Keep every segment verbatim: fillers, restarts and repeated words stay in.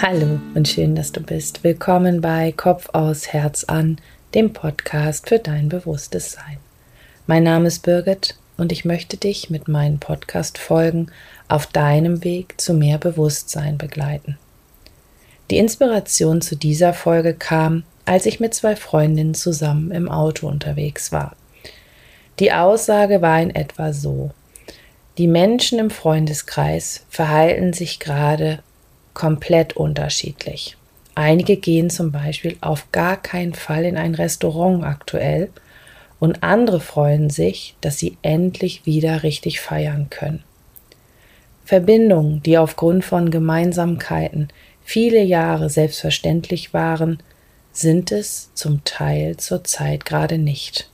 Hallo und schön, dass du bist. Willkommen bei Kopf aus Herz an, dem Podcast für dein bewusstes Sein. Mein Name ist Birgit und ich möchte dich mit meinen Podcast-Folgen auf deinem Weg zu mehr Bewusstsein begleiten. Die Inspiration zu dieser Folge kam, als ich mit zwei Freundinnen zusammen im Auto unterwegs war. Die Aussage war in etwa so: Die Menschen im Freundeskreis verhalten sich gerade komplett unterschiedlich. Einige gehen zum Beispiel auf gar keinen Fall in ein Restaurant aktuell und andere freuen sich, dass sie endlich wieder richtig feiern können. Verbindungen, die aufgrund von Gemeinsamkeiten viele Jahre selbstverständlich waren, sind es zum Teil zurzeit gerade nicht.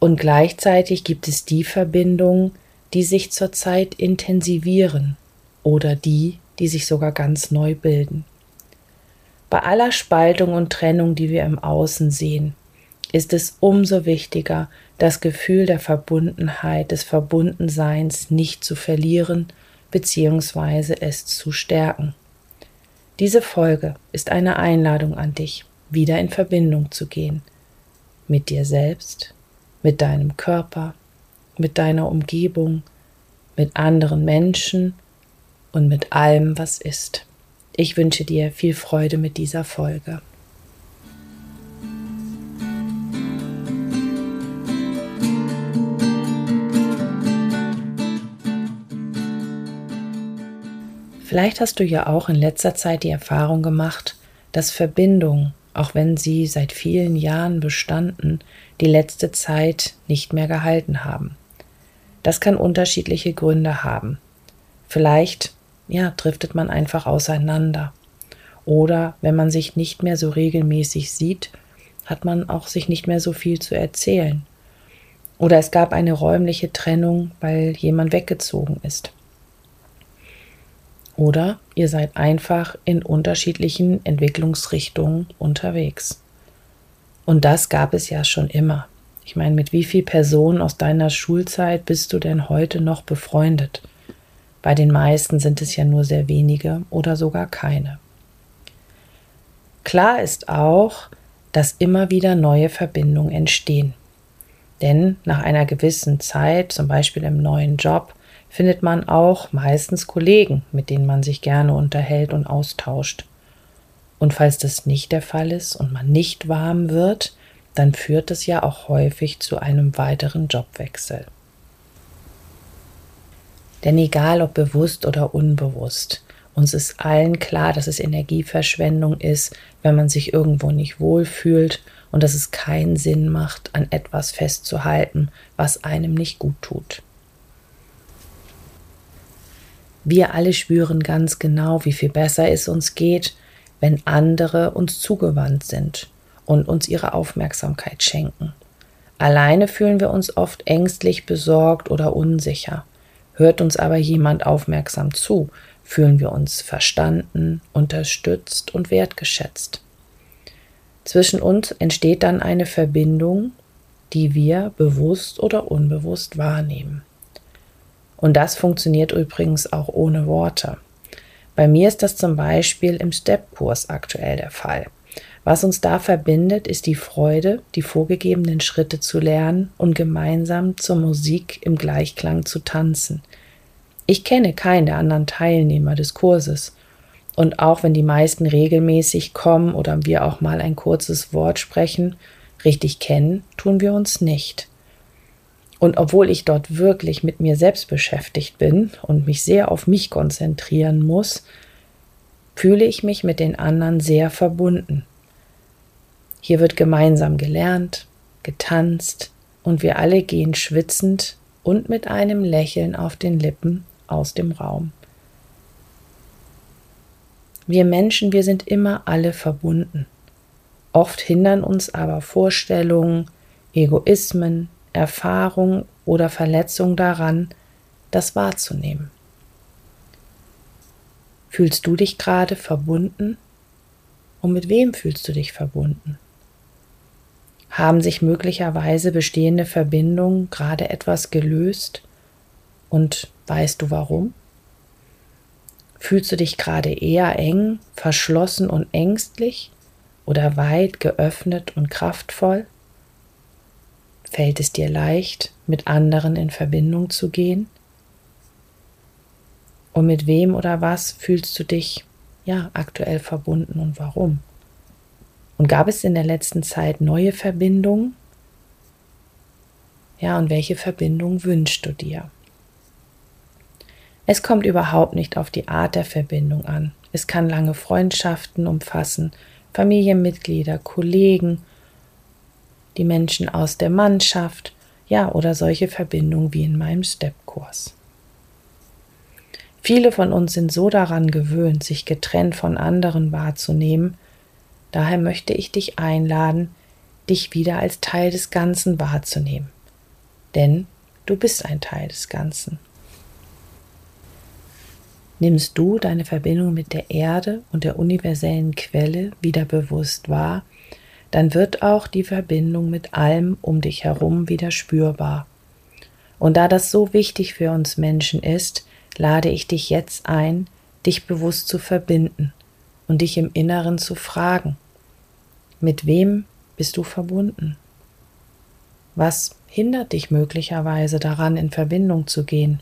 Und gleichzeitig gibt es die Verbindungen, die sich zurzeit intensivieren oder die, die sich sogar ganz neu bilden. Bei aller Spaltung und Trennung, die wir im Außen sehen, ist es umso wichtiger, das Gefühl der Verbundenheit, des Verbundenseins nicht zu verlieren bzw. es zu stärken. Diese Folge ist eine Einladung an dich, wieder in Verbindung zu gehen. Mit dir selbst, mit deinem Körper, mit deiner Umgebung, mit anderen Menschen und mit allem, was ist. Ich wünsche dir viel Freude mit dieser Folge. Vielleicht hast du ja auch in letzter Zeit die Erfahrung gemacht, dass Verbindungen, auch wenn sie seit vielen Jahren bestanden, die letzte Zeit nicht mehr gehalten haben. Das kann unterschiedliche Gründe haben. Vielleicht Ja, driftet man einfach auseinander. Oder wenn man sich nicht mehr so regelmäßig sieht, hat man auch sich nicht mehr so viel zu erzählen. Oder es gab eine räumliche Trennung, weil jemand weggezogen ist. Oder ihr seid einfach in unterschiedlichen Entwicklungsrichtungen unterwegs. Und das gab es ja schon immer. Ich meine, mit wie vielen Personen aus deiner Schulzeit bist du denn heute noch befreundet? Bei den meisten sind es ja nur sehr wenige oder sogar keine. Klar ist auch, dass immer wieder neue Verbindungen entstehen. Denn nach einer gewissen Zeit, zum Beispiel im neuen Job, findet man auch meistens Kollegen, mit denen man sich gerne unterhält und austauscht. Und falls das nicht der Fall ist und man nicht warm wird, dann führt es ja auch häufig zu einem weiteren Jobwechsel. Denn egal ob bewusst oder unbewusst, uns ist allen klar, dass es Energieverschwendung ist, wenn man sich irgendwo nicht wohlfühlt und dass es keinen Sinn macht, an etwas festzuhalten, was einem nicht gut tut. Wir alle spüren ganz genau, wie viel besser es uns geht, wenn andere uns zugewandt sind und uns ihre Aufmerksamkeit schenken. Alleine fühlen wir uns oft ängstlich, besorgt oder unsicher. Hört uns aber jemand aufmerksam zu, fühlen wir uns verstanden, unterstützt und wertgeschätzt. Zwischen uns entsteht dann eine Verbindung, die wir bewusst oder unbewusst wahrnehmen. Und das funktioniert übrigens auch ohne Worte. Bei mir ist das zum Beispiel im Step-Kurs aktuell der Fall. Was uns da verbindet, ist die Freude, die vorgegebenen Schritte zu lernen und gemeinsam zur Musik im Gleichklang zu tanzen. Ich kenne keinen der anderen Teilnehmer des Kurses. Und auch wenn die meisten regelmäßig kommen oder wir auch mal ein kurzes Wort sprechen, richtig kennen tun wir uns nicht. Und obwohl ich dort wirklich mit mir selbst beschäftigt bin und mich sehr auf mich konzentrieren muss, fühle ich mich mit den anderen sehr verbunden. Hier wird gemeinsam gelernt, getanzt und wir alle gehen schwitzend und mit einem Lächeln auf den Lippen aus dem Raum. Wir Menschen, wir sind immer alle verbunden. Oft hindern uns aber Vorstellungen, Egoismen, Erfahrungen oder Verletzungen daran, das wahrzunehmen. Fühlst du dich gerade verbunden? Und mit wem fühlst du dich verbunden? Haben sich möglicherweise bestehende Verbindungen gerade etwas gelöst und weißt du warum? Fühlst du dich gerade eher eng, verschlossen und ängstlich oder weit geöffnet und kraftvoll? Fällt es dir leicht, mit anderen in Verbindung zu gehen? Und mit wem oder was fühlst du dich ja aktuell verbunden und warum? Und gab es in der letzten Zeit neue Verbindungen? Ja, und welche Verbindung wünschst du dir? Es kommt überhaupt nicht auf die Art der Verbindung an. Es kann lange Freundschaften umfassen, Familienmitglieder, Kollegen, die Menschen aus der Mannschaft, ja, oder solche Verbindungen wie in meinem Step-Kurs. Viele von uns sind so daran gewöhnt, sich getrennt von anderen wahrzunehmen. Daher möchte ich dich einladen, dich wieder als Teil des Ganzen wahrzunehmen. Denn du bist ein Teil des Ganzen. Nimmst du deine Verbindung mit der Erde und der universellen Quelle wieder bewusst wahr, dann wird auch die Verbindung mit allem um dich herum wieder spürbar. Und da das so wichtig für uns Menschen ist, lade ich dich jetzt ein, dich bewusst zu verbinden und dich im Inneren zu fragen: Mit wem bist du verbunden? Was hindert dich möglicherweise daran, in Verbindung zu gehen?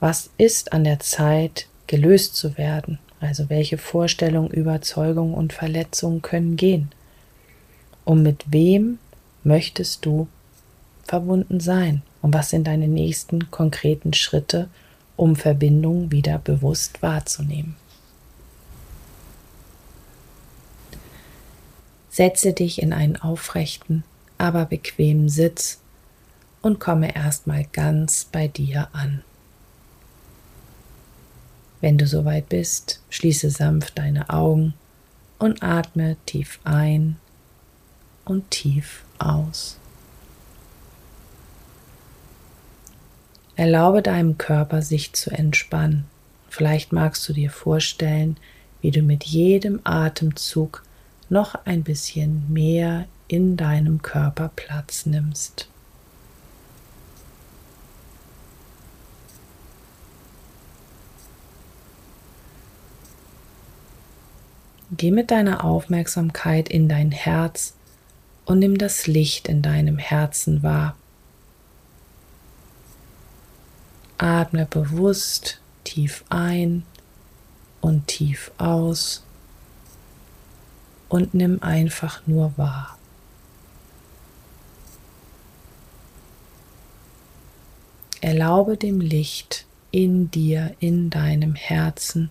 Was ist an der Zeit, gelöst zu werden? Also welche Vorstellungen, Überzeugungen und Verletzungen können gehen? Und mit wem möchtest du verbunden sein? Und was sind deine nächsten konkreten Schritte, um Verbindungen wieder bewusst wahrzunehmen? Setze dich in einen aufrechten, aber bequemen Sitz und komme erstmal ganz bei dir an. Wenn du soweit bist, schließe sanft deine Augen und atme tief ein und tief aus. Erlaube deinem Körper, sich zu entspannen. Vielleicht magst du dir vorstellen, wie du mit jedem Atemzug noch ein bisschen mehr in deinem Körper Platz nimmst. Geh mit deiner Aufmerksamkeit in dein Herz und nimm das Licht in deinem Herzen wahr. Atme bewusst tief ein und tief aus und nimm einfach nur wahr. Erlaube dem Licht in dir, in deinem Herzen,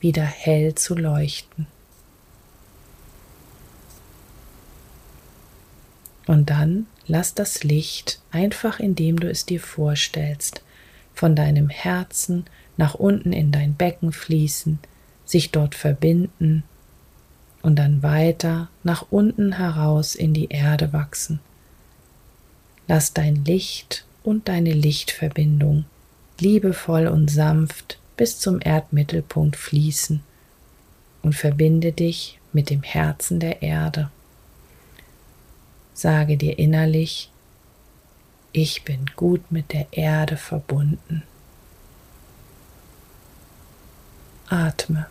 wieder hell zu leuchten. Und dann lass das Licht, einfach indem du es dir vorstellst, von deinem Herzen nach unten in dein Becken fließen, sich dort verbinden und dann weiter nach unten heraus in die Erde wachsen. Lass dein Licht und deine Lichtverbindung liebevoll und sanft bis zum Erdmittelpunkt fließen und verbinde dich mit dem Herzen der Erde. Sage dir innerlich: Ich bin gut mit der Erde verbunden. Atme.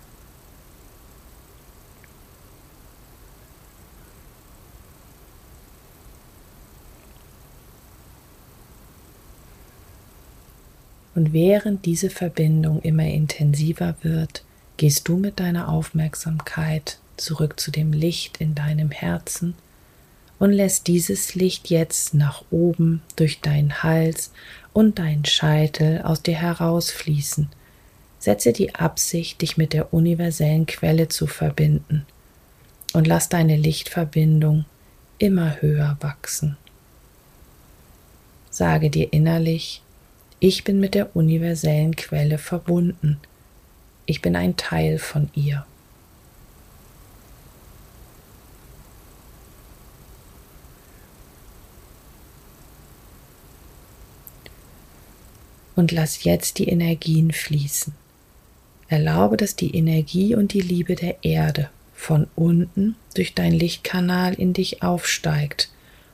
Und während diese Verbindung immer intensiver wird, gehst du mit deiner Aufmerksamkeit zurück zu dem Licht in deinem Herzen und lässt dieses Licht jetzt nach oben durch deinen Hals und deinen Scheitel aus dir herausfließen. Setze die Absicht, dich mit der universellen Quelle zu verbinden, und lass deine Lichtverbindung immer höher wachsen. Sage dir innerlich: Ich bin mit der universellen Quelle verbunden. Ich bin ein Teil von ihr. Und lass jetzt die Energien fließen. Erlaube, dass die Energie und die Liebe der Erde von unten durch deinen Lichtkanal in dich aufsteigt.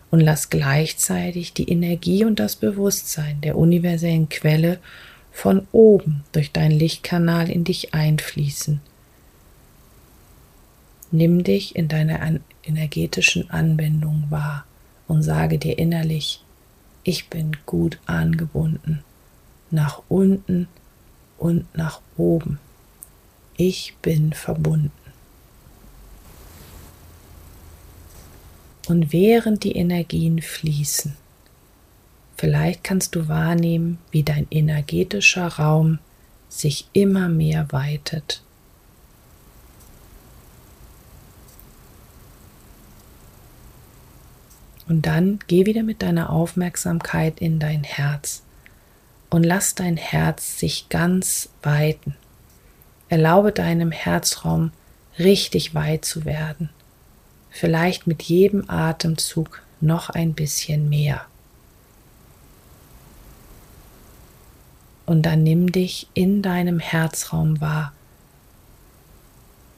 Und lass gleichzeitig die Energie und das Bewusstsein der universellen Quelle von oben durch deinen Lichtkanal in dich einfließen. Nimm dich in deiner energetischen Anbindung wahr und sage dir innerlich: Ich bin gut angebunden, nach unten und nach oben. Ich bin verbunden. Und während die Energien fließen, vielleicht kannst du wahrnehmen, wie dein energetischer Raum sich immer mehr weitet. Und dann geh wieder mit deiner Aufmerksamkeit in dein Herz und lass dein Herz sich ganz weiten. Erlaube deinem Herzraum richtig weit zu werden. Vielleicht mit jedem Atemzug noch ein bisschen mehr. Und dann nimm dich in deinem Herzraum wahr.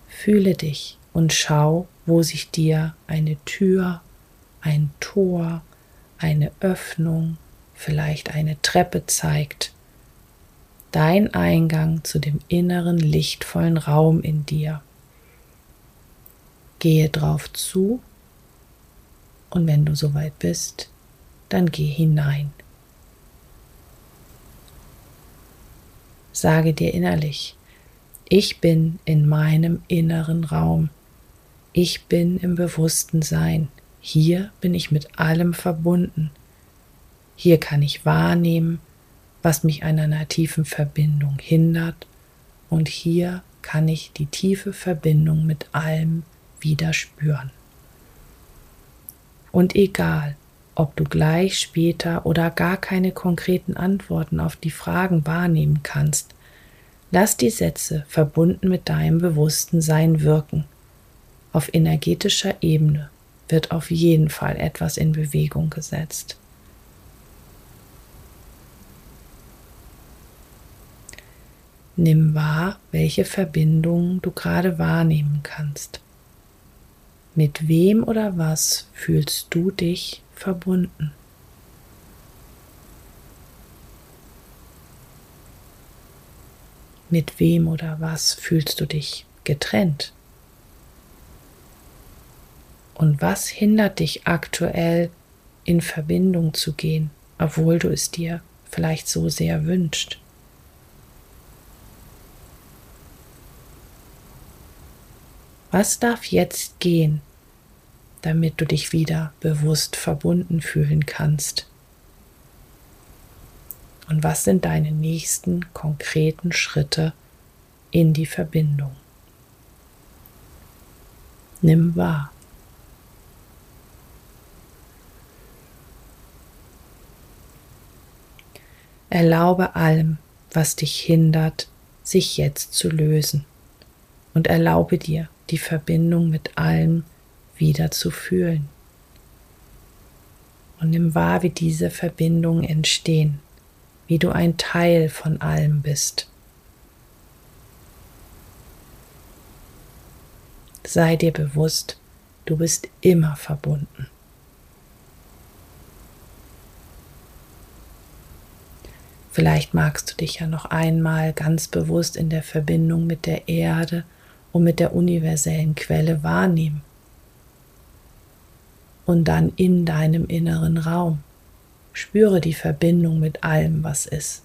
Fühle dich und schau, wo sich dir eine Tür, ein Tor, eine Öffnung, vielleicht eine Treppe zeigt. Dein Eingang zu dem inneren, lichtvollen Raum in dir. Gehe drauf zu und wenn du soweit bist, dann geh hinein. Sage dir innerlich: Ich bin in meinem inneren Raum. Ich bin im bewussten Sein. Hier bin ich mit allem verbunden. Hier kann ich wahrnehmen, was mich an einer tiefen Verbindung hindert, und hier kann ich die tiefe Verbindung mit allem wieder spüren. Und egal, ob du gleich, später oder gar keine konkreten Antworten auf die Fragen wahrnehmen kannst, lass die Sätze verbunden mit deinem bewussten Sein wirken. Auf energetischer Ebene wird auf jeden Fall etwas in Bewegung gesetzt. Nimm wahr, welche Verbindungen du gerade wahrnehmen kannst. Mit wem oder was fühlst du dich verbunden? Mit wem oder was fühlst du dich getrennt? Und was hindert dich aktuell, in Verbindung zu gehen, obwohl du es dir vielleicht so sehr wünschst? Was darf jetzt gehen, damit du dich wieder bewusst verbunden fühlen kannst? Und was sind deine nächsten konkreten Schritte in die Verbindung? Nimm wahr. Erlaube allem, was dich hindert, sich jetzt zu lösen, und erlaube dir, die Verbindung mit allem wieder zu fühlen. Und nimm wahr, wie diese Verbindungen entstehen, wie du ein Teil von allem bist. Sei dir bewusst, du bist immer verbunden. Vielleicht magst du dich ja noch einmal ganz bewusst in der Verbindung mit der Erde und mit der universellen Quelle wahrnehmen. Und dann in deinem inneren Raum spüre die Verbindung mit allem, was ist.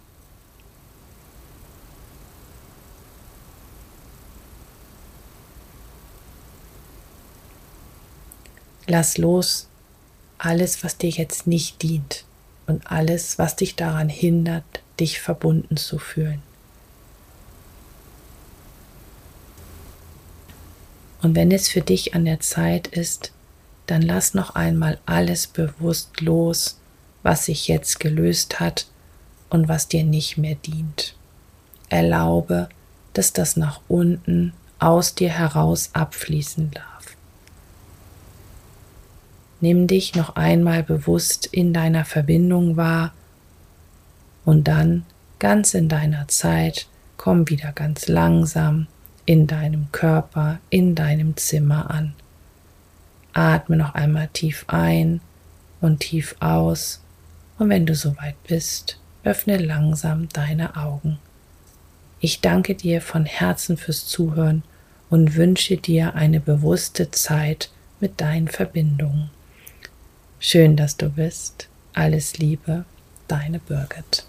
Lass los alles, was dir jetzt nicht dient, und alles, was dich daran hindert, dich verbunden zu fühlen. Und wenn es für dich an der Zeit ist, dann lass noch einmal alles bewusst los, was sich jetzt gelöst hat und was dir nicht mehr dient. Erlaube, dass das nach unten aus dir heraus abfließen darf. Nimm dich noch einmal bewusst in deiner Verbindung wahr und dann ganz in deiner Zeit komm wieder ganz langsam in deinem Körper, in deinem Zimmer an. Atme noch einmal tief ein und tief aus und wenn du soweit bist, öffne langsam deine Augen. Ich danke dir von Herzen fürs Zuhören und wünsche dir eine bewusste Zeit mit deinen Verbindungen. Schön, dass du bist. Alles Liebe, deine Birgit.